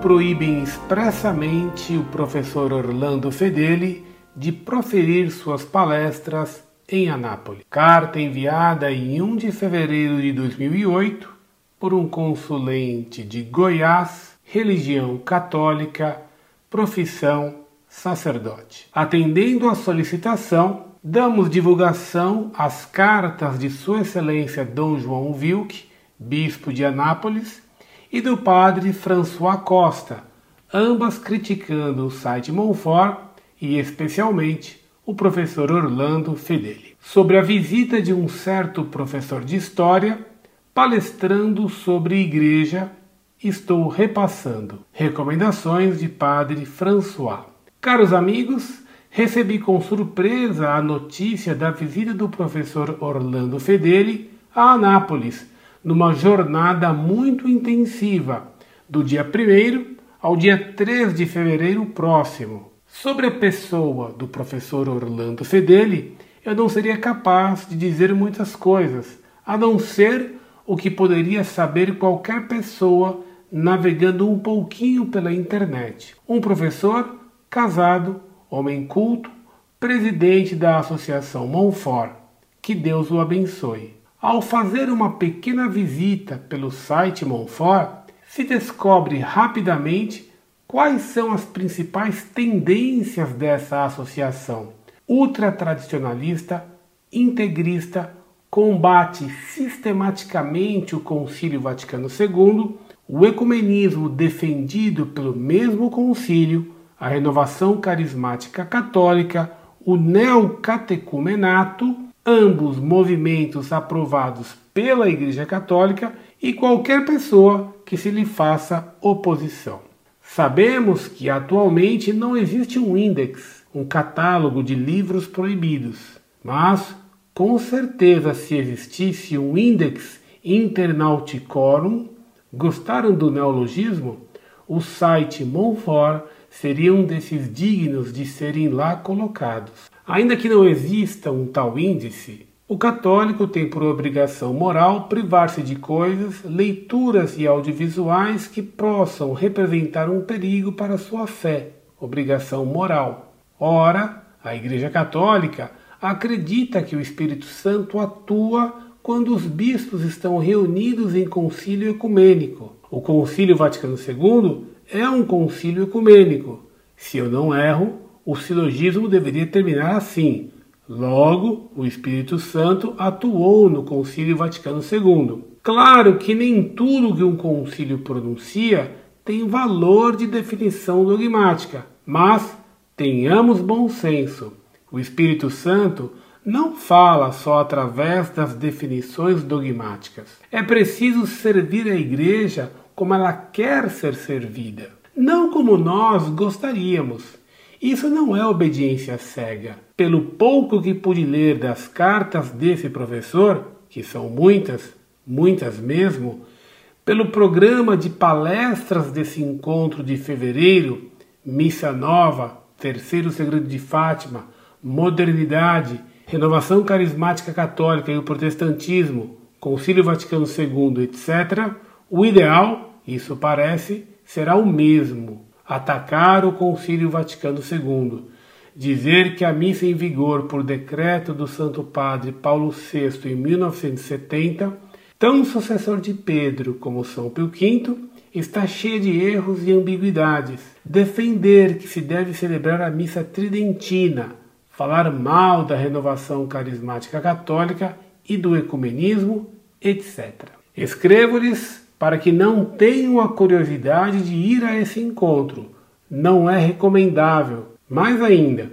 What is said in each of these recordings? proíbem expressamente o professor Orlando Fedeli de proferir suas palestras em Anápolis. Carta enviada em 1 de fevereiro de 2008 por um consulente de Goiás, religião católica, profissão sacerdote. Atendendo à solicitação, damos divulgação às cartas de Sua Excelência Dom João Wilk, bispo de Anápolis, e do padre Françoá Costa, ambas criticando o site Montfort e especialmente o professor Orlando Fedeli, sobre a visita de um certo professor de história palestrando sobre igreja. Estou repassando recomendações de padre Françoá. Caros amigos, recebi com surpresa a notícia da visita do professor Orlando Fedeli a Anápolis, numa jornada muito intensiva, do dia 1º ao dia 3 de fevereiro próximo. Sobre a pessoa do professor Orlando Fedeli, eu não seria capaz de dizer muitas coisas, a não ser o que poderia saber qualquer pessoa navegando um pouquinho pela internet. Um professor casado, homem culto, presidente da Associação Montfort. Que Deus o abençoe. Ao fazer uma pequena visita pelo site Montfort, se descobre rapidamente quais são as principais tendências dessa associação. Ultratradicionalista, integrista, combate sistematicamente o Concílio Vaticano II, o ecumenismo defendido pelo mesmo concílio, a Renovação Carismática Católica, o Neo-Catecumenato, ambos movimentos aprovados pela Igreja Católica, e qualquer pessoa que se lhe faça oposição. Sabemos que atualmente não existe um índex, um catálogo de livros proibidos, mas com certeza se existisse um índex internauticorum, gostaram do neologismo? O site Montfort seria um desses dignos de serem lá colocados. Ainda que não exista um tal índice, o católico tem por obrigação moral privar-se de coisas, leituras e audiovisuais que possam representar um perigo para sua fé, obrigação moral. Ora, a Igreja Católica acredita que o Espírito Santo atua quando os bispos estão reunidos em concílio ecumênico. O Concílio Vaticano II é um concílio ecumênico. Se eu não erro, o silogismo deveria terminar assim: logo, o Espírito Santo atuou no Concílio Vaticano II. Claro que nem tudo que um concílio pronuncia tem valor de definição dogmática, mas tenhamos bom senso. O Espírito Santo não fala só através das definições dogmáticas. É preciso servir a Igreja como ela quer ser servida, não como nós gostaríamos. Isso não é obediência cega. Pelo pouco que pude ler das cartas desse professor, que são muitas, muitas mesmo, pelo programa de palestras desse encontro de fevereiro, Missa Nova, Terceiro Segredo de Fátima, Modernidade, Renovação Carismática Católica e o Protestantismo, Concílio Vaticano II, etc., o ideal, isso parece, será o mesmo: atacar o Concílio Vaticano II, dizer que a missa em vigor por decreto do Santo Padre Paulo VI em 1970, tão sucessor de Pedro como São Pio V, está cheia de erros e ambiguidades, defender que se deve celebrar a missa tridentina, falar mal da Renovação Carismática Católica e do ecumenismo, etc. Escrevo-lhes para que não tenham a curiosidade de ir a esse encontro. Não é recomendável. Mais ainda,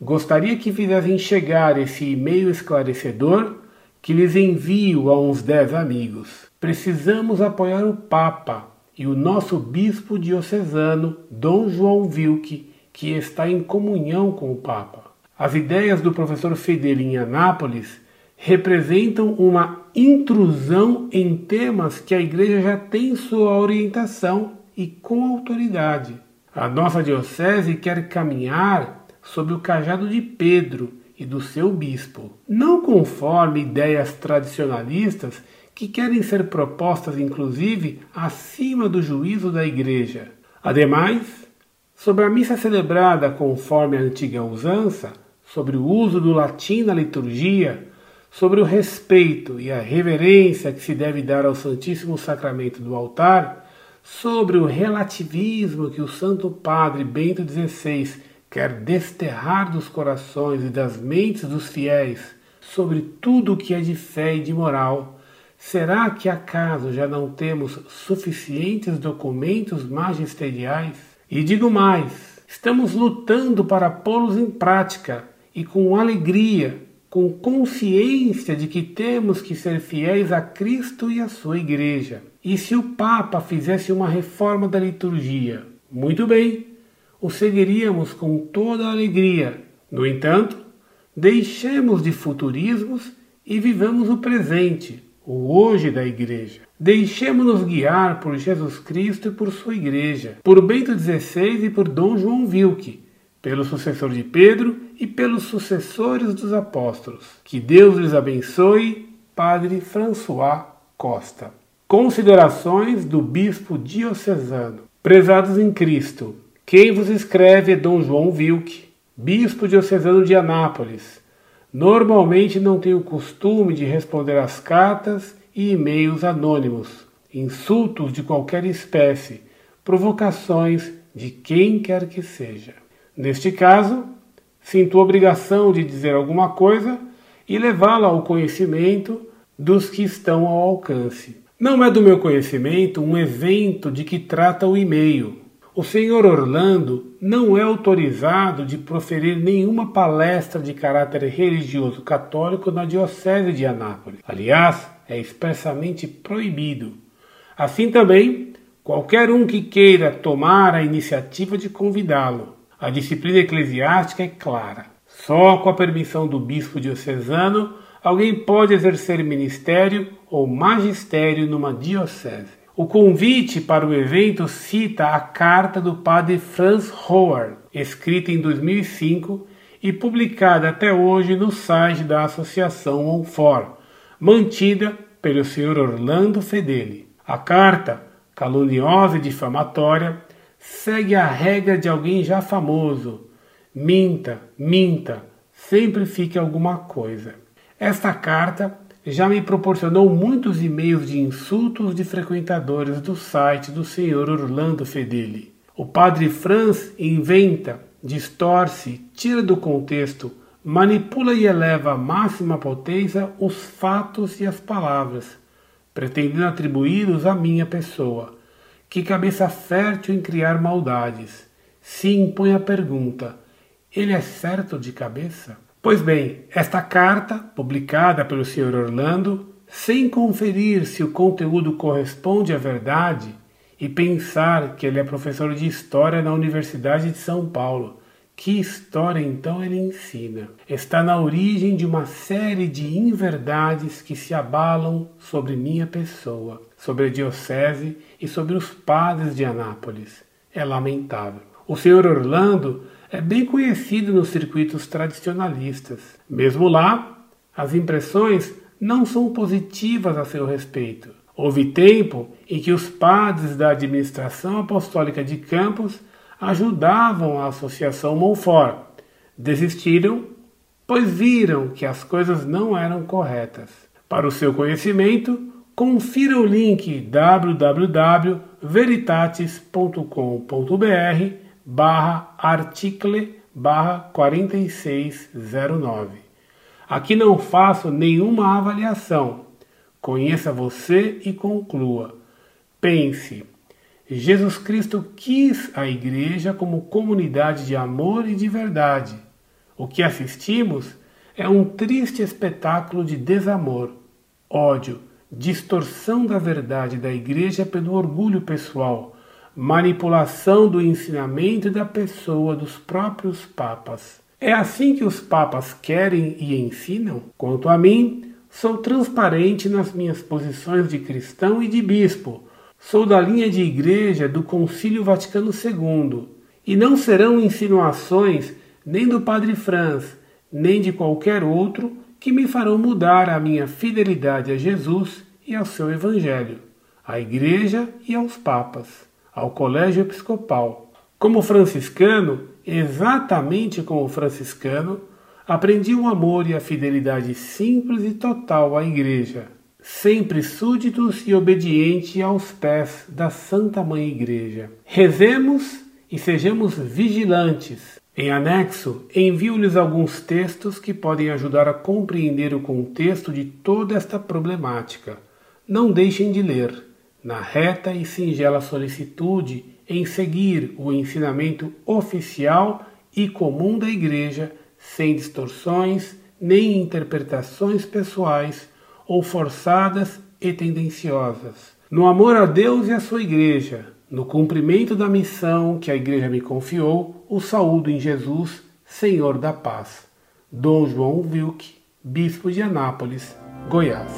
gostaria que fizessem chegar esse e-mail esclarecedor que lhes envio a uns 10 amigos. Precisamos apoiar o Papa e o nosso bispo diocesano, Dom João Wilk, que está em comunhão com o Papa. As ideias do professor Fedeli em Anápolis representam uma intrusão em temas que a Igreja já tem sua orientação e com autoridade. A nossa diocese quer caminhar sob o cajado de Pedro e do seu bispo, não conforme ideias tradicionalistas que querem ser propostas, inclusive, acima do juízo da Igreja. Ademais, sobre a missa celebrada conforme a antiga usança, sobre o uso do latim na liturgia, sobre o respeito e a reverência que se deve dar ao Santíssimo Sacramento do altar, sobre o relativismo que o Santo Padre Bento XVI quer desterrar dos corações e das mentes dos fiéis, sobre tudo o que é de fé e de moral, será que acaso já não temos suficientes documentos magisteriais? E digo mais, estamos lutando para pô-los em prática e com alegria, com consciência de que temos que ser fiéis a Cristo e à sua Igreja. E se o Papa fizesse uma reforma da liturgia? Muito bem, o seguiríamos com toda a alegria. No entanto, deixemos de futurismos e vivamos o presente, o hoje da Igreja. Deixemos-nos guiar por Jesus Cristo e por sua Igreja, por Bento XVI e por Dom João Wilk, pelo sucessor de Pedro e pelos sucessores dos apóstolos. Que Deus lhes abençoe. Padre Françoá Costa. Considerações do Bispo Diocesano. Prezados em Cristo, quem vos escreve é Dom João Wilk, Bispo Diocesano de Anápolis. Normalmente não tenho o costume de responder às cartas e e-mails anônimos, insultos de qualquer espécie, provocações de quem quer que seja. Neste caso, sinto obrigação de dizer alguma coisa e levá-la ao conhecimento dos que estão ao alcance. Não é do meu conhecimento um evento de que trata o e-mail. O senhor Orlando não é autorizado de proferir nenhuma palestra de caráter religioso católico na diocese de Anápolis. Aliás, é expressamente proibido. Assim também, qualquer um que queira tomar a iniciativa de convidá-lo. A disciplina eclesiástica é clara. Só com a permissão do bispo diocesano, alguém pode exercer ministério ou magistério numa diocese. O convite para o evento cita a carta do padre Franz Howard, escrita em 2005 e publicada até hoje no site da Associação Montfort, mantida pelo senhor Orlando Fedeli. A carta, caluniosa e difamatória, segue a regra de alguém já famoso. Minta, minta, sempre fique alguma coisa. Esta carta já me proporcionou muitos e-mails de insultos de frequentadores do site do senhor Orlando Fedeli. O padre Franz inventa, distorce, tira do contexto, manipula e eleva à máxima potência os fatos e as palavras, pretendendo atribuí-los à minha pessoa. Que cabeça fértil em criar maldades. Se impõe a pergunta, ele é certo de cabeça? Pois bem, esta carta, publicada pelo senhor Orlando, sem conferir se o conteúdo corresponde à verdade e pensar que ele é professor de História na Universidade de São Paulo, que história então ele ensina? Está na origem de uma série de inverdades que se abalam sobre minha pessoa, sobre a diocese e sobre os padres de Anápolis. É lamentável. O senhor Orlando é bem conhecido nos circuitos tradicionalistas. Mesmo lá, as impressões não são positivas a seu respeito. Houve tempo em que os padres da Administração Apostólica de Campos ajudavam a Associação Montfort. Desistiram, pois viram que as coisas não eram corretas. Para o seu conhecimento, confira o link www.veritatis.com.br/article/4609. Aqui não faço nenhuma avaliação. Conheça você e conclua. Pense. Jesus Cristo quis a Igreja como comunidade de amor e de verdade. O que assistimos é um triste espetáculo de desamor, ódio, distorção da verdade da Igreja pelo orgulho pessoal, manipulação do ensinamento e da pessoa dos próprios papas. É assim que os papas querem e ensinam? Quanto a mim, sou transparente nas minhas posições de cristão e de bispo. Sou da linha de Igreja do Concílio Vaticano II, e não serão insinuações nem do padre Franz, nem de qualquer outro, que me farão mudar a minha fidelidade a Jesus e ao seu Evangelho, à Igreja e aos papas. ao colégio episcopal. Como franciscano, exatamente como franciscano, aprendi o amor e a fidelidade simples e total à Igreja, sempre súditos e obediente aos pés da Santa Mãe Igreja. Rezemos e sejamos vigilantes. Em anexo, envio-lhes alguns textos que podem ajudar a compreender o contexto de toda esta problemática. Não deixem de ler, na reta e singela solicitude, em seguir o ensinamento oficial e comum da Igreja, sem distorções nem interpretações pessoais ou forçadas e tendenciosas. No amor a Deus e a sua Igreja, no cumprimento da missão que a Igreja me confiou, o saúdo em Jesus, Senhor da Paz. Dom João Wilk, Bispo de Anápolis, Goiás.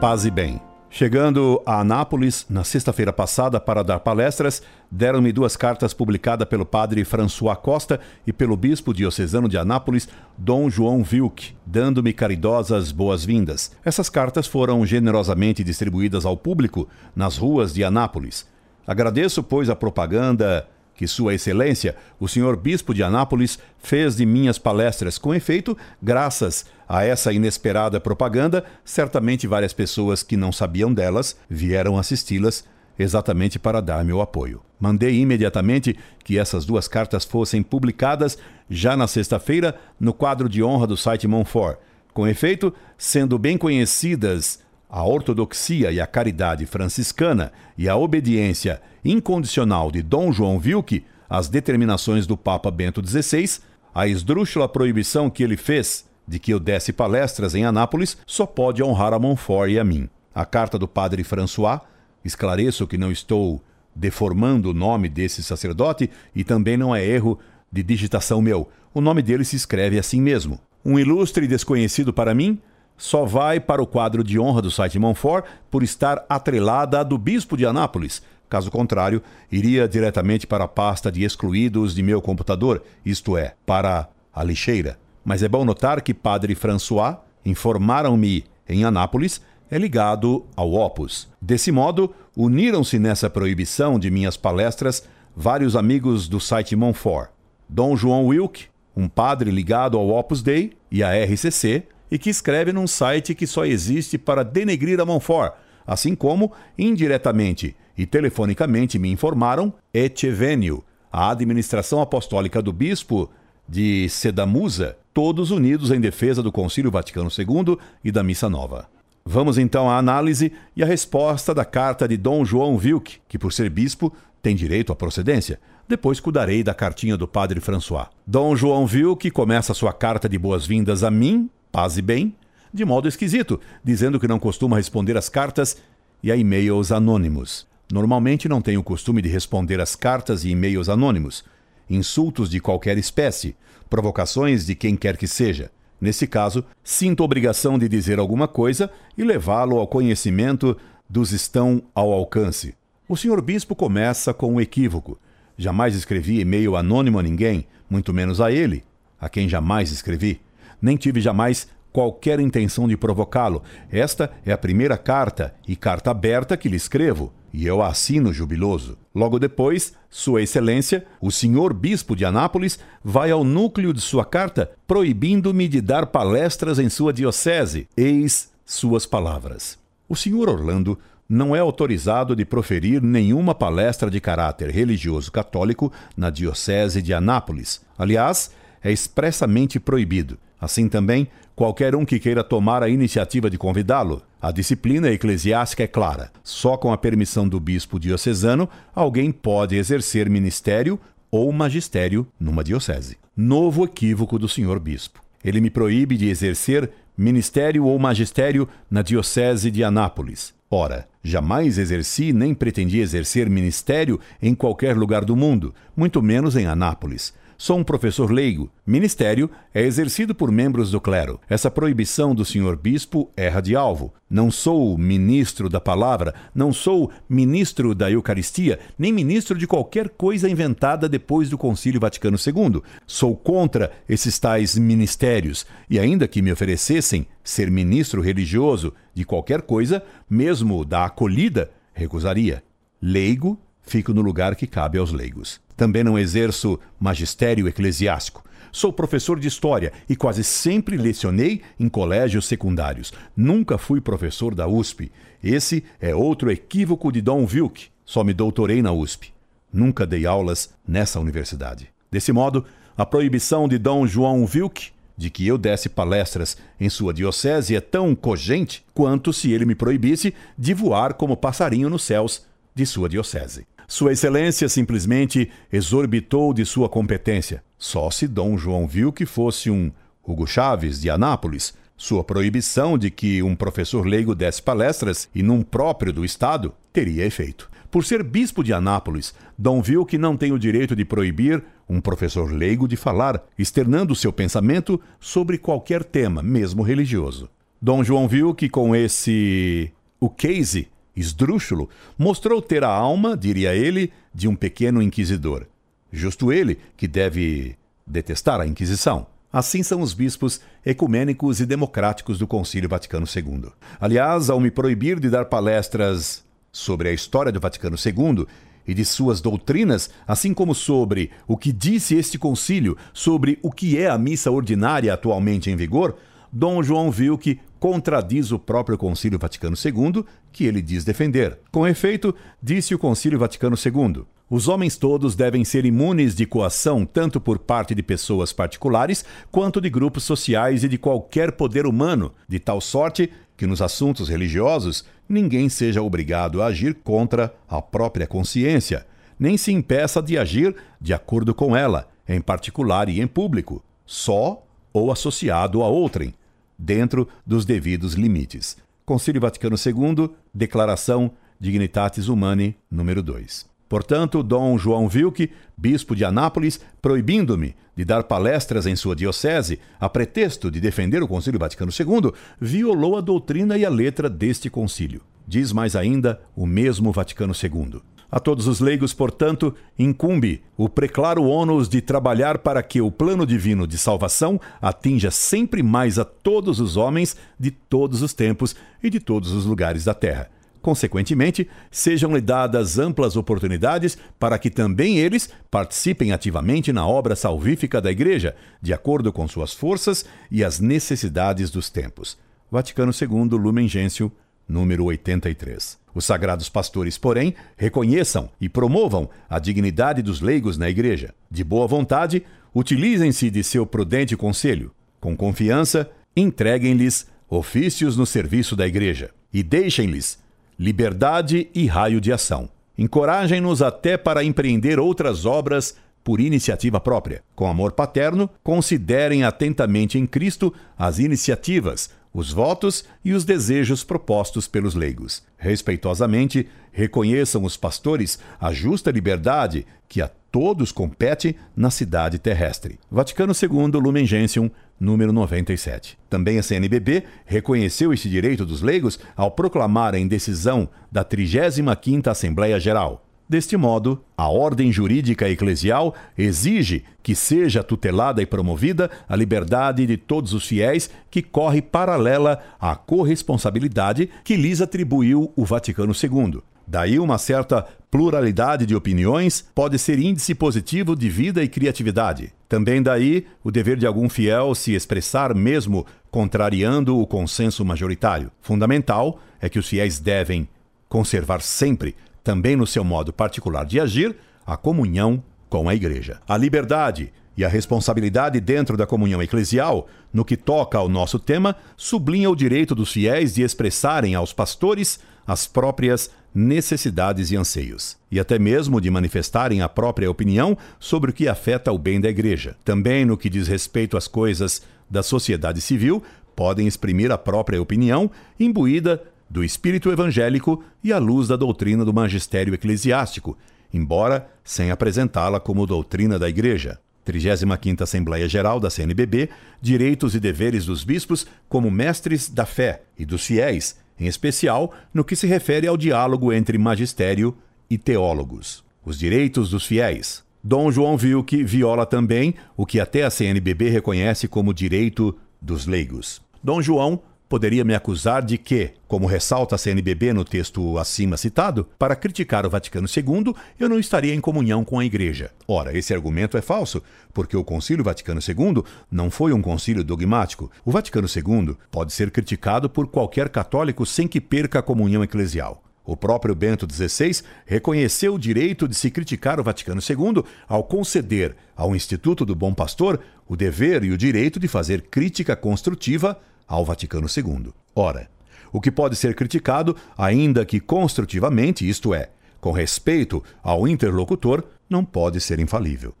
Paz e bem. Chegando a Anápolis, na sexta-feira passada, para dar palestras, deram-me duas cartas publicadas pelo padre Françoá Costa e pelo bispo diocesano de Anápolis, Dom João Wilk, dando-me caridosas boas-vindas. Essas cartas foram generosamente distribuídas ao público nas ruas de Anápolis. Agradeço, pois, a propaganda que Sua Excelência, o Senhor Bispo de Anápolis, fez de minhas palestras. Com efeito, graças a essa inesperada propaganda, certamente várias pessoas que não sabiam delas vieram assisti-las exatamente para dar meu apoio. Mandei imediatamente que essas duas cartas fossem publicadas já na sexta-feira no quadro de honra do site Montfort. Com efeito, sendo bem conhecidas a ortodoxia e a caridade franciscana e a obediência incondicional de Dom João Wilk às determinações do Papa Bento XVI, a esdrúxula proibição que ele fez de que eu desse palestras em Anápolis só pode honrar a Montfort e a mim. A carta do padre Françoá, esclareço que não estou deformando o nome desse sacerdote e também não é erro de digitação meu. O nome dele se escreve assim mesmo. Um ilustre desconhecido para mim, só vai para o quadro de honra do site Montfort por estar atrelada à do bispo de Anápolis. Caso contrário, iria diretamente para a pasta de excluídos de meu computador, isto é, para a lixeira. Mas é bom notar que padre Françoá, informaram-me em Anápolis, é ligado ao Opus. Desse modo, uniram-se nessa proibição de minhas palestras vários amigos do site Montfort. Dom João Wilk, um padre ligado ao Opus Dei e à RCC, e que escreve num site que só existe para denegrir a Montfort, assim como, indiretamente e telefonicamente me informaram, Etchevenio, a Administração Apostólica do Bispo de Sedamusa, todos unidos em defesa do Concílio Vaticano II e da Missa Nova. Vamos então à análise e à resposta da carta de Dom João Wilk, que por ser bispo tem direito à procedência. Depois cuidarei da cartinha do padre Françoá. Dom João Wilk começa sua carta de boas-vindas a mim, paz e bem, de modo esquisito, dizendo que não costuma responder às cartas e a e-mails anônimos. Normalmente não tenho o costume de responder às cartas e e-mails anônimos, insultos de qualquer espécie, provocações de quem quer que seja. Nesse caso, sinto obrigação de dizer alguma coisa e levá-lo ao conhecimento dos que estão ao alcance. O senhor bispo começa com um equívoco. Jamais escrevi e-mail anônimo a ninguém, muito menos a ele, a quem jamais escrevi. Nem tive jamais qualquer intenção de provocá-lo. Esta é a primeira carta e carta aberta que lhe escrevo, e eu a assino jubiloso. Logo depois, Sua Excelência, o senhor Bispo de Anápolis, vai ao núcleo de sua carta, proibindo-me de dar palestras em sua diocese. Eis suas palavras. O senhor Orlando não é autorizado de proferir nenhuma palestra de caráter religioso católico na diocese de Anápolis. Aliás, é expressamente proibido. Assim também, qualquer um que queira tomar a iniciativa de convidá-lo. A disciplina eclesiástica é clara. Só com a permissão do bispo diocesano, alguém pode exercer ministério ou magistério numa diocese. Novo equívoco do senhor bispo. Ele me proíbe de exercer ministério ou magistério na diocese de Anápolis. Ora, jamais exerci nem pretendi exercer ministério em qualquer lugar do mundo, muito menos em Anápolis. Sou um professor leigo. Ministério é exercido por membros do clero. Essa proibição do senhor bispo erra de alvo. Não sou ministro da palavra, não sou ministro da Eucaristia, nem ministro de qualquer coisa inventada depois do Concílio Vaticano II. Sou contra esses tais ministérios, e ainda que me oferecessem ser ministro religioso de qualquer coisa, mesmo da acolhida, recusaria. Leigo, fico no lugar que cabe aos leigos. Também não exerço magistério eclesiástico. Sou professor de história e quase sempre lecionei em colégios secundários. Nunca fui professor da USP. Esse é outro equívoco de Dom Wilk. Só me doutorei na USP. Nunca dei aulas nessa universidade. Desse modo, a proibição de Dom João Wilk de que eu desse palestras em sua diocese é tão cogente quanto se ele me proibisse de voar como passarinho nos céus de sua diocese. Sua Excelência simplesmente exorbitou de sua competência. Só se Dom João Wilk fosse um Hugo Chávez de Anápolis, sua proibição de que um professor leigo desse palestras e num próprio do Estado teria efeito. Por ser bispo de Anápolis, Dom Wilk não tem o direito de proibir um professor leigo de falar, externando seu pensamento sobre qualquer tema, mesmo religioso. Dom João Wilk, com esse o case esdrúxulo, mostrou ter a alma, diria ele, de um pequeno inquisidor. Justo ele, que deve detestar a Inquisição. Assim são os bispos ecumênicos e democráticos do Concílio Vaticano II. Aliás, ao me proibir de dar palestras sobre a história do Vaticano II e de suas doutrinas, assim como sobre o que disse este concílio sobre o que é a missa ordinária atualmente em vigor, Dom João Wilk contradiz o próprio Concílio Vaticano II, que ele diz defender. Com efeito, disse o Concílio Vaticano II, os homens todos devem ser imunes de coação tanto por parte de pessoas particulares quanto de grupos sociais e de qualquer poder humano, de tal sorte que nos assuntos religiosos ninguém seja obrigado a agir contra a própria consciência, nem se impeça de agir de acordo com ela, em particular e em público, só ou associado a outrem, dentro dos devidos limites. Concílio Vaticano II, Declaração Dignitatis Humanae, número 2. Portanto, Dom João Wilk, bispo de Anápolis, proibindo-me de dar palestras em sua diocese, a pretexto de defender o Concílio Vaticano II, violou a doutrina e a letra deste concílio. Diz mais ainda o mesmo Vaticano II. A todos os leigos, portanto, incumbe o preclaro ônus de trabalhar para que o plano divino de salvação atinja sempre mais a todos os homens de todos os tempos e de todos os lugares da terra. Consequentemente, sejam-lhe dadas amplas oportunidades para que também eles participem ativamente na obra salvífica da Igreja, de acordo com suas forças e as necessidades dos tempos. Vaticano II, Lumen Gentium, número 83. Os sagrados pastores, porém, reconheçam e promovam a dignidade dos leigos na Igreja. De boa vontade, utilizem-se de seu prudente conselho. Com confiança, entreguem-lhes ofícios no serviço da Igreja e deixem-lhes liberdade e raio de ação. Encorajem-nos até para empreender outras obras por iniciativa própria. Com amor paterno, considerem atentamente em Cristo as iniciativas, os votos e os desejos propostos pelos leigos. Respeitosamente, reconheçam os pastores a justa liberdade que a todos compete na cidade terrestre. Vaticano II, Lumen Gentium, número 97. Também a CNBB reconheceu esse direito dos leigos ao proclamar a indecisão da 35ª Assembleia Geral. Deste modo, a ordem jurídica eclesial exige que seja tutelada e promovida a liberdade de todos os fiéis, que corre paralela à corresponsabilidade que lhes atribuiu o Vaticano II. Daí uma certa pluralidade de opiniões pode ser índice positivo de vida e criatividade. Também daí o dever de algum fiel se expressar mesmo contrariando o consenso majoritário. Fundamental é que os fiéis devem conservar sempre, também no seu modo particular de agir, a comunhão com a Igreja. A liberdade e a responsabilidade dentro da comunhão eclesial, no que toca ao nosso tema, sublinha o direito dos fiéis de expressarem aos pastores as próprias necessidades e anseios, e até mesmo de manifestarem a própria opinião sobre o que afeta o bem da Igreja. Também no que diz respeito às coisas da sociedade civil, podem exprimir a própria opinião, imbuída do espírito evangélico e à luz da doutrina do magistério eclesiástico, embora sem apresentá-la como doutrina da Igreja. 35ª Assembleia Geral da CNBB, direitos e deveres dos bispos como mestres da fé e dos fiéis, em especial no que se refere ao diálogo entre magistério e teólogos. Os direitos dos fiéis. Dom João Wilk viola também o que até a CNBB reconhece como direito dos leigos. Dom João poderia me acusar de que, como ressalta a CNBB no texto acima citado, para criticar o Vaticano II, eu não estaria em comunhão com a Igreja. Ora, esse argumento é falso, porque o Concílio Vaticano II não foi um concílio dogmático. O Vaticano II pode ser criticado por qualquer católico sem que perca a comunhão eclesial. O próprio Bento XVI reconheceu o direito de se criticar o Vaticano II ao conceder ao Instituto do Bom Pastor o dever e o direito de fazer crítica construtiva ao Vaticano II. Ora, o que pode ser criticado, ainda que construtivamente, isto é, com respeito ao interlocutor, não pode ser infalível.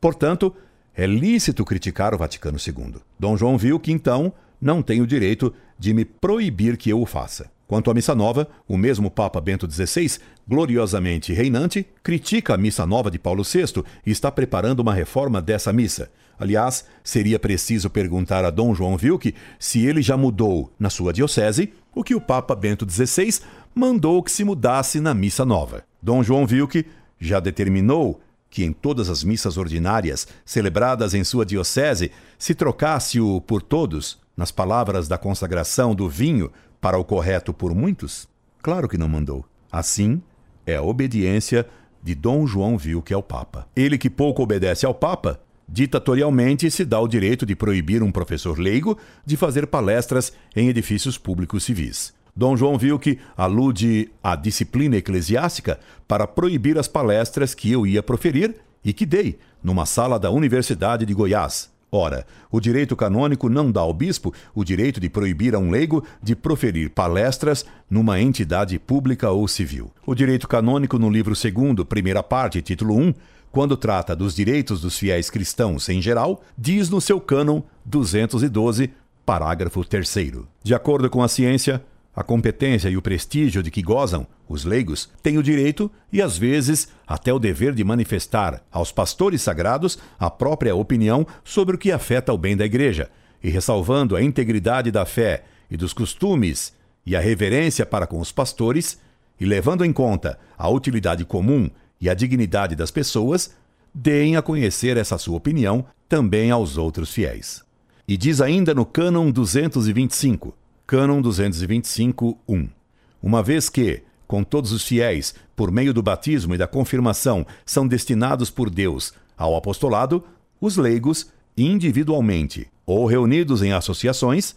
Portanto, é lícito criticar o Vaticano II. Dom João Wilk, então, não tem o direito de me proibir que eu o faça. Quanto à Missa Nova, o mesmo Papa Bento XVI, gloriosamente reinante, critica a Missa Nova de Paulo VI e está preparando uma reforma dessa missa. Aliás, seria preciso perguntar a Dom João Wilk se ele já mudou, na sua diocese, o que o Papa Bento XVI mandou que se mudasse na Missa Nova. Dom João Wilk já determinou que em todas as missas ordinárias celebradas em sua diocese se trocasse o por todos, nas palavras da consagração do vinho, para o correto por muitos? Claro que não mandou. Assim, é a obediência de Dom João Wilk ao Papa. Ele que pouco obedece ao Papa, ditatorialmente se dá o direito de proibir um professor leigo de fazer palestras em edifícios públicos civis. Dom João Wilk alude à disciplina eclesiástica para proibir as palestras que eu ia proferir e que dei numa sala da Universidade de Goiás. Ora, o direito canônico não dá ao bispo o direito de proibir a um leigo de proferir palestras numa entidade pública ou civil. O direito canônico no livro 2º, primeira parte, título 1, quando trata dos direitos dos fiéis cristãos em geral, diz no seu cânon 212, parágrafo 3º. De acordo com a ciência, a competência e o prestígio de que gozam os leigos têm o direito e, às vezes, até o dever de manifestar aos pastores sagrados a própria opinião sobre o que afeta o bem da Igreja, e ressalvando a integridade da fé e dos costumes e a reverência para com os pastores, e levando em conta a utilidade comum e a dignidade das pessoas, deem a conhecer essa sua opinião também aos outros fiéis. E diz ainda no cânon 225, Cânon 225.1. Uma vez que, com todos os fiéis, por meio do batismo e da confirmação, são destinados por Deus ao apostolado, os leigos, individualmente ou reunidos em associações,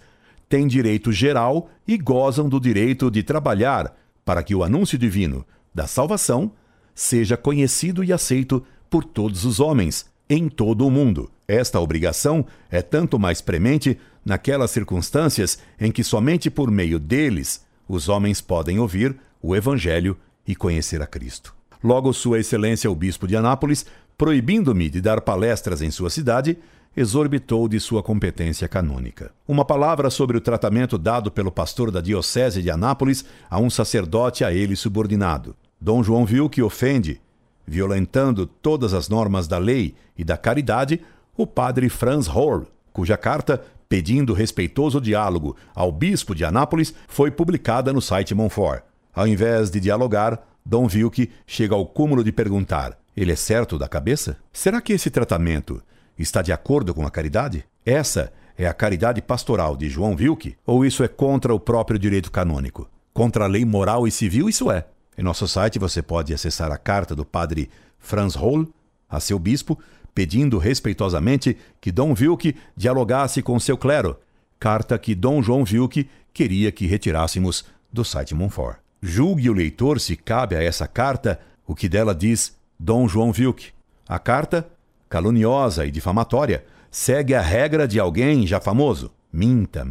têm direito geral e gozam do direito de trabalhar para que o anúncio divino da salvação seja conhecido e aceito por todos os homens, em todo o mundo. Esta obrigação é tanto mais premente naquelas circunstâncias em que somente por meio deles os homens podem ouvir o Evangelho e conhecer a Cristo. Logo, Sua Excelência o Bispo de Anápolis, proibindo-me de dar palestras em sua cidade, exorbitou de sua competência canônica. Uma palavra sobre o tratamento dado pelo pastor da Diocese de Anápolis a um sacerdote a ele subordinado. Dom João Wilk ofende, violentando todas as normas da lei e da caridade, o padre Franz Howard, cuja carta, pedindo respeitoso diálogo ao bispo de Anápolis, foi publicada no site Montfort. Ao invés de dialogar, Dom Wilk chega ao cúmulo de perguntar: ele é certo da cabeça? Será que esse tratamento está de acordo com a caridade? Essa é a caridade pastoral de João Wilk? Ou isso é contra o próprio direito canônico? Contra a lei moral e civil, isso é. Em nosso site você pode acessar a carta do padre Franz Howard a seu bispo, pedindo respeitosamente que Dom Wilk dialogasse com seu clero, carta que Dom João Wilk queria que retirássemos do site Montfort. Julgue o leitor se cabe a essa carta o que dela diz Dom João Wilk. A carta, caluniosa e difamatória, segue a regra de alguém já famoso. Minta,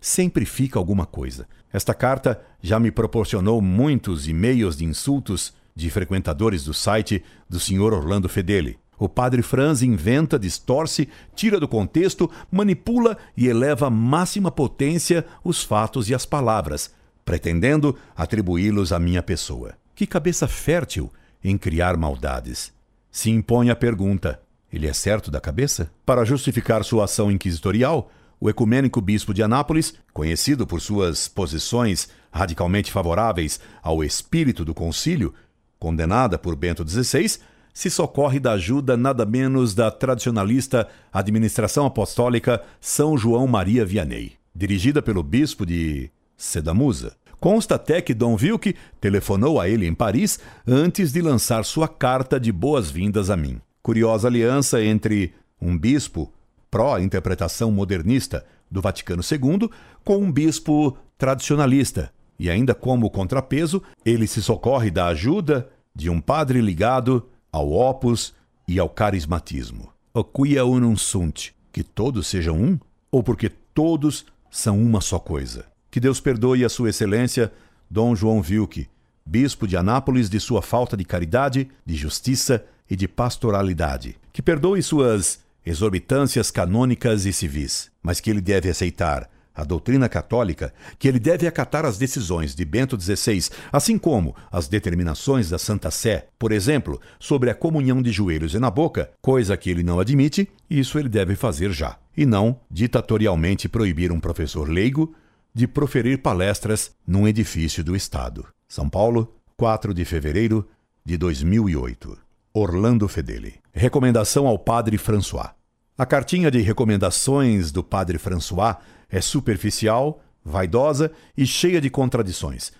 sempre fica alguma coisa. Esta carta já me proporcionou muitos e-mails de insultos de frequentadores do site do senhor Orlando Fedeli. O padre Franz inventa, distorce, tira do contexto, manipula e eleva à máxima potência os fatos e as palavras, pretendendo atribuí-los à minha pessoa. Que cabeça fértil em criar maldades! Se impõe a pergunta: Ele é certo da cabeça? Para justificar sua ação inquisitorial, o ecumênico bispo de Anápolis, conhecido por suas posições radicalmente favoráveis ao espírito do concílio, condenada por Bento XVI, se socorre da ajuda nada menos da tradicionalista Administração Apostólica São João Maria Vianney, dirigida pelo bispo de Sedamusa. Consta até que Dom Wilk telefonou a ele em Paris antes de lançar sua carta de boas-vindas a mim. Curiosa aliança entre um bispo pró-interpretação modernista do Vaticano II com um bispo tradicionalista, e ainda como contrapeso, ele se socorre da ajuda de um padre ligado ao opus e ao carismatismo. Quia unum sunt, que todos sejam um, ou porque todos são uma só coisa. Que Deus perdoe a sua excelência, Dom João Wilk, bispo de Anápolis, de sua falta de caridade, de justiça e de pastoralidade. Que perdoe suas exorbitâncias canônicas e civis, mas que ele deve aceitar a doutrina católica, que ele deve acatar as decisões de Bento XVI, assim como as determinações da Santa Sé, por exemplo, sobre a comunhão de joelhos e na boca, coisa que ele não admite, e isso ele deve fazer já, e não ditatorialmente proibir um professor leigo de proferir palestras num edifício do Estado. São Paulo, 4 de fevereiro de 2008. Orlando Fedeli. Recomendação ao Padre Françoá. A cartinha de recomendações do Padre Françoá é superficial, vaidosa e cheia de contradições.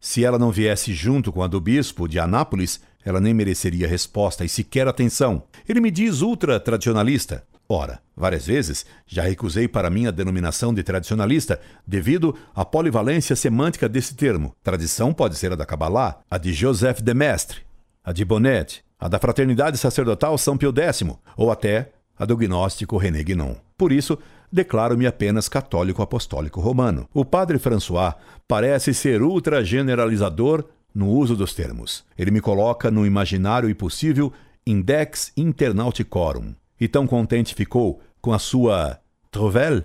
Se ela não viesse junto com a do bispo de Anápolis, ela nem mereceria resposta e sequer atenção. Ele me diz ultra-tradicionalista. Ora, várias vezes já recusei para mim a denominação de tradicionalista devido à polivalência semântica desse termo. Tradição pode ser a da Kabbalah, a de Joseph de Mestre, a de Bonnet, a da Fraternidade Sacerdotal São Pio X, ou até a do gnóstico René Guénon. Por isso, declaro-me apenas católico apostólico romano. O padre Françoá parece ser ultra-generalizador no uso dos termos. Ele me coloca no imaginário e possível index internauticorum. E tão contente ficou com a sua trouvelle,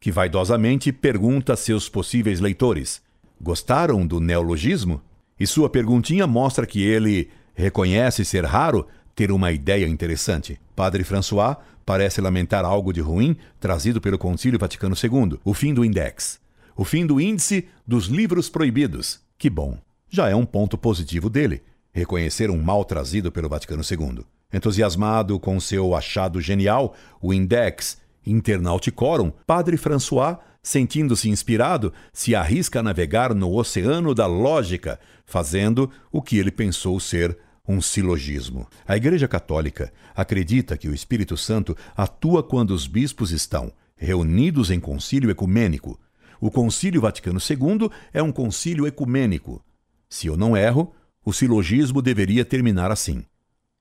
que vaidosamente pergunta a seus possíveis leitores: gostaram do neologismo? E sua perguntinha mostra que ele reconhece ser raro ter uma ideia interessante. Padre Françoá parece lamentar algo de ruim trazido pelo Concílio Vaticano II, o fim do index, o fim do índice dos livros proibidos. Que bom, já é um ponto positivo dele, reconhecer um mal trazido pelo Vaticano II. Entusiasmado com seu achado genial, o index internauticorum, Padre Françoá, sentindo-se inspirado, se arrisca a navegar no oceano da lógica, fazendo o que ele pensou ser um silogismo. A Igreja Católica acredita que o Espírito Santo atua quando os bispos estão reunidos em concílio ecumênico. O Concílio Vaticano II é um concílio ecumênico. Se eu não erro, o silogismo deveria terminar assim: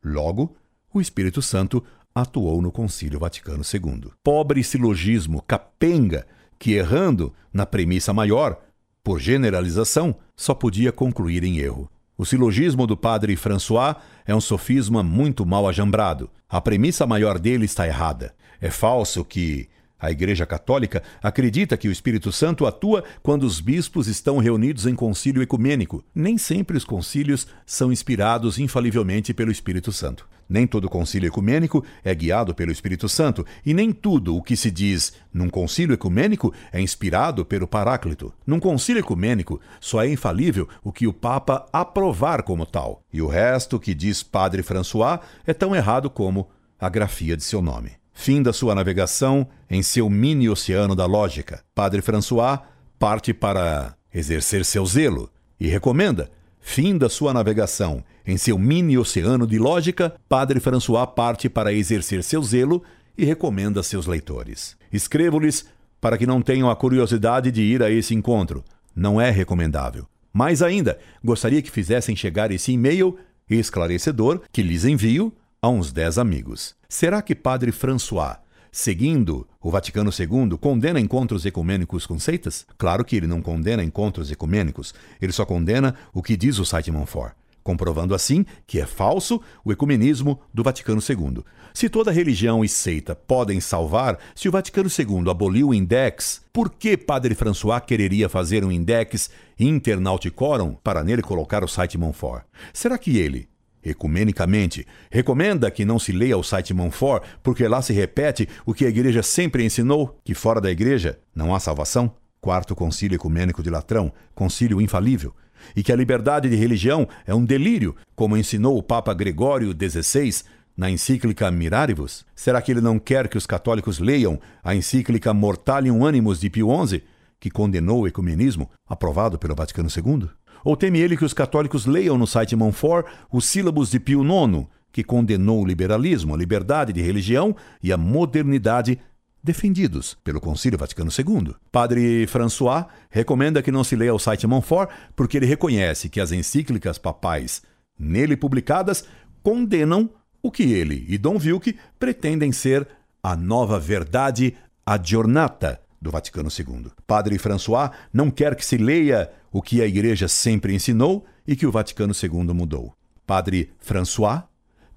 logo, o Espírito Santo atuou no Concílio Vaticano II. Pobre silogismo capenga que, errando na premissa maior, por generalização, só podia concluir em erro. O silogismo do padre Françoá é um sofisma muito mal ajambrado. A premissa maior dele está errada. É falso que a Igreja Católica acredita que o Espírito Santo atua quando os bispos estão reunidos em concílio ecumênico. Nem sempre os concílios são inspirados infalivelmente pelo Espírito Santo. Nem todo concílio ecumênico é guiado pelo Espírito Santo, e nem tudo o que se diz num concílio ecumênico é inspirado pelo Paráclito. Num concílio ecumênico só é infalível o que o Papa aprovar como tal, e o resto que diz Padre Françoá é tão errado como a grafia de seu nome. Fim da sua navegação em seu mini-oceano da lógica, Padre Françoá parte para exercer seu zelo e recomenda. Fim da sua navegação em seu mini-oceano de lógica, Padre Françoá parte para exercer seu zelo e recomenda a seus leitores: escrevo-lhes para que não tenham a curiosidade de ir a esse encontro. Não é recomendável. Mais ainda, gostaria que fizessem chegar esse e-mail esclarecedor que lhes envio a uns 10 amigos. Será que Padre Françoá, seguindo o Vaticano II, condena encontros ecumênicos com seitas? Claro que ele não condena encontros ecumênicos, ele só condena o que diz o site Montfort, comprovando assim que é falso o ecumenismo do Vaticano II. Se toda religião e seita podem salvar, se o Vaticano II aboliu o index, por que Padre Françoá quereria fazer um index internauticorum para nele colocar o site Montfort? Será que ele Ecumenicamente, recomenda que não se leia o site Montfort, porque lá se repete o que a Igreja sempre ensinou, que fora da Igreja não há salvação. Quarto Concílio Ecumênico de Latrão, concílio infalível. E que a liberdade de religião é um delírio, como ensinou o Papa Gregório XVI na encíclica Miraribus. Será que ele não quer que os católicos leiam a encíclica Mortalium Animus de Pio XI, que condenou o ecumenismo, aprovado pelo Vaticano II? Ou teme ele que os católicos leiam no site Montfort os sílabos de Pio IX, que condenou o liberalismo, a liberdade de religião e a modernidade, defendidos pelo Concílio Vaticano II. Padre Françoá recomenda que não se leia o site Montfort, porque ele reconhece que as encíclicas papais nele publicadas condenam o que ele e Dom Wilk pretendem ser a nova verdade adjornata do Vaticano II. Padre Françoá não quer que se leia o que a Igreja sempre ensinou e que o Vaticano II mudou. Padre Françoá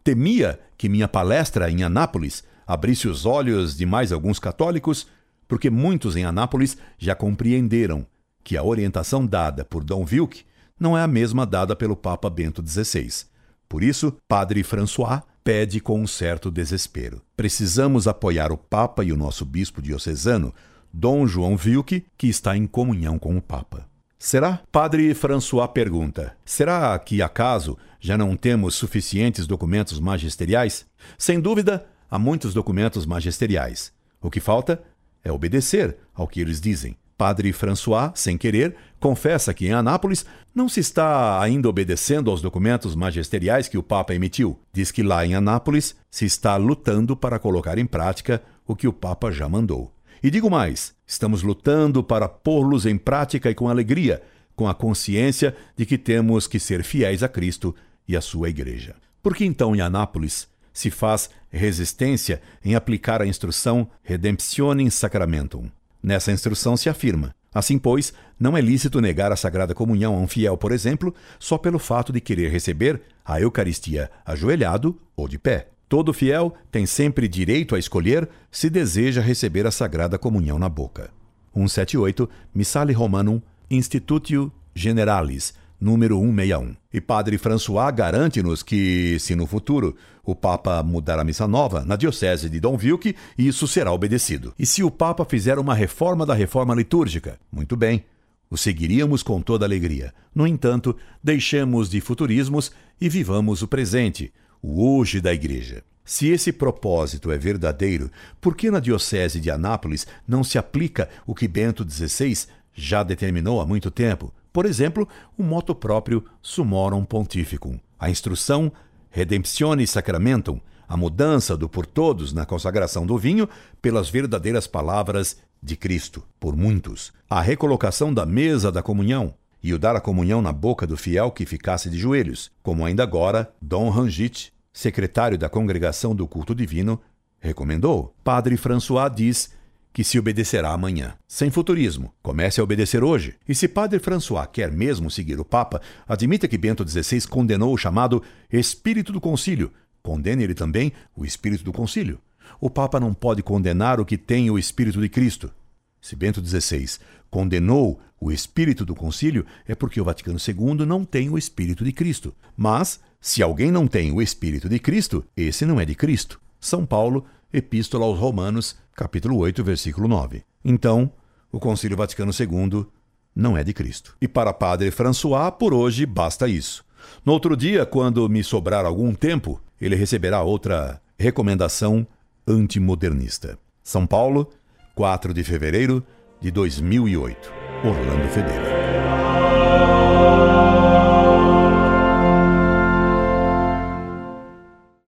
temia que minha palestra em Anápolis abrisse os olhos de mais alguns católicos, porque muitos em Anápolis já compreenderam que a orientação dada por Dom Wilk não é a mesma dada pelo Papa Bento XVI. Por isso, Padre Françoá pede com um certo desespero: precisamos apoiar o Papa e o nosso bispo diocesano, Dom João Wilk, que está em comunhão com o Papa. Será? Padre Françoá pergunta: será que, acaso, já não temos suficientes documentos magisteriais? Sem dúvida, há muitos documentos magisteriais. O que falta é obedecer ao que eles dizem. Padre Françoá, sem querer, confessa que em Anápolis não se está ainda obedecendo aos documentos magisteriais que o Papa emitiu. Diz que lá em Anápolis se está lutando para colocar em prática o que o Papa já mandou. E digo mais, estamos lutando para pô-los em prática e com alegria, com a consciência de que temos que ser fiéis a Cristo e à sua Igreja. Por que então em Anápolis se faz resistência em aplicar a instrução Redemptionis Sacramentum? Nessa instrução se afirma: assim, pois, não é lícito negar a Sagrada Comunhão a um fiel, por exemplo, só pelo fato de querer receber a Eucaristia ajoelhado ou de pé. Todo fiel tem sempre direito a escolher se deseja receber a Sagrada Comunhão na boca. 178, Missale Romanum, Institutio Generalis, número 161. E Padre Françoá garante-nos que, se no futuro o Papa mudar a missa nova na diocese de Dom Wilk, isso será obedecido. E se o Papa fizer uma reforma da reforma litúrgica? Muito bem, o seguiríamos com toda alegria. No entanto, deixemos de futurismos e vivamos o presente, o hoje da Igreja. Se esse propósito é verdadeiro, por que na diocese de Anápolis não se aplica o que Bento XVI já determinou há muito tempo? Por exemplo, o moto próprio Sumorum Pontificum, a instrução Redemptionis Sacramentum, a mudança do por todos na consagração do vinho pelas verdadeiras palavras de Cristo, por muitos, a recolocação da mesa da comunhão e o dar a comunhão na boca do fiel que ficasse de joelhos, como ainda agora Dom Rangit, secretário da Congregação do Culto Divino, recomendou. Padre Françoá diz que se obedecerá amanhã. Sem futurismo, comece a obedecer hoje. E se Padre Françoá quer mesmo seguir o Papa, admita que Bento XVI condenou o chamado Espírito do Concílio. Condene ele também o Espírito do Concílio. O Papa não pode condenar o que tem o Espírito de Cristo. Se Bento XVI condenou o Espírito do Concílio, é porque o Vaticano II não tem o Espírito de Cristo. Mas, se alguém não tem o Espírito de Cristo, esse não é de Cristo. São Paulo, Epístola aos Romanos, capítulo 8, versículo 9. Então, o Concílio Vaticano II não é de Cristo. E para Padre Françoá, por hoje, basta isso. No outro dia, quando me sobrar algum tempo, ele receberá outra recomendação antimodernista. São Paulo, 4 de fevereiro de 2008. Orlando Fedeli.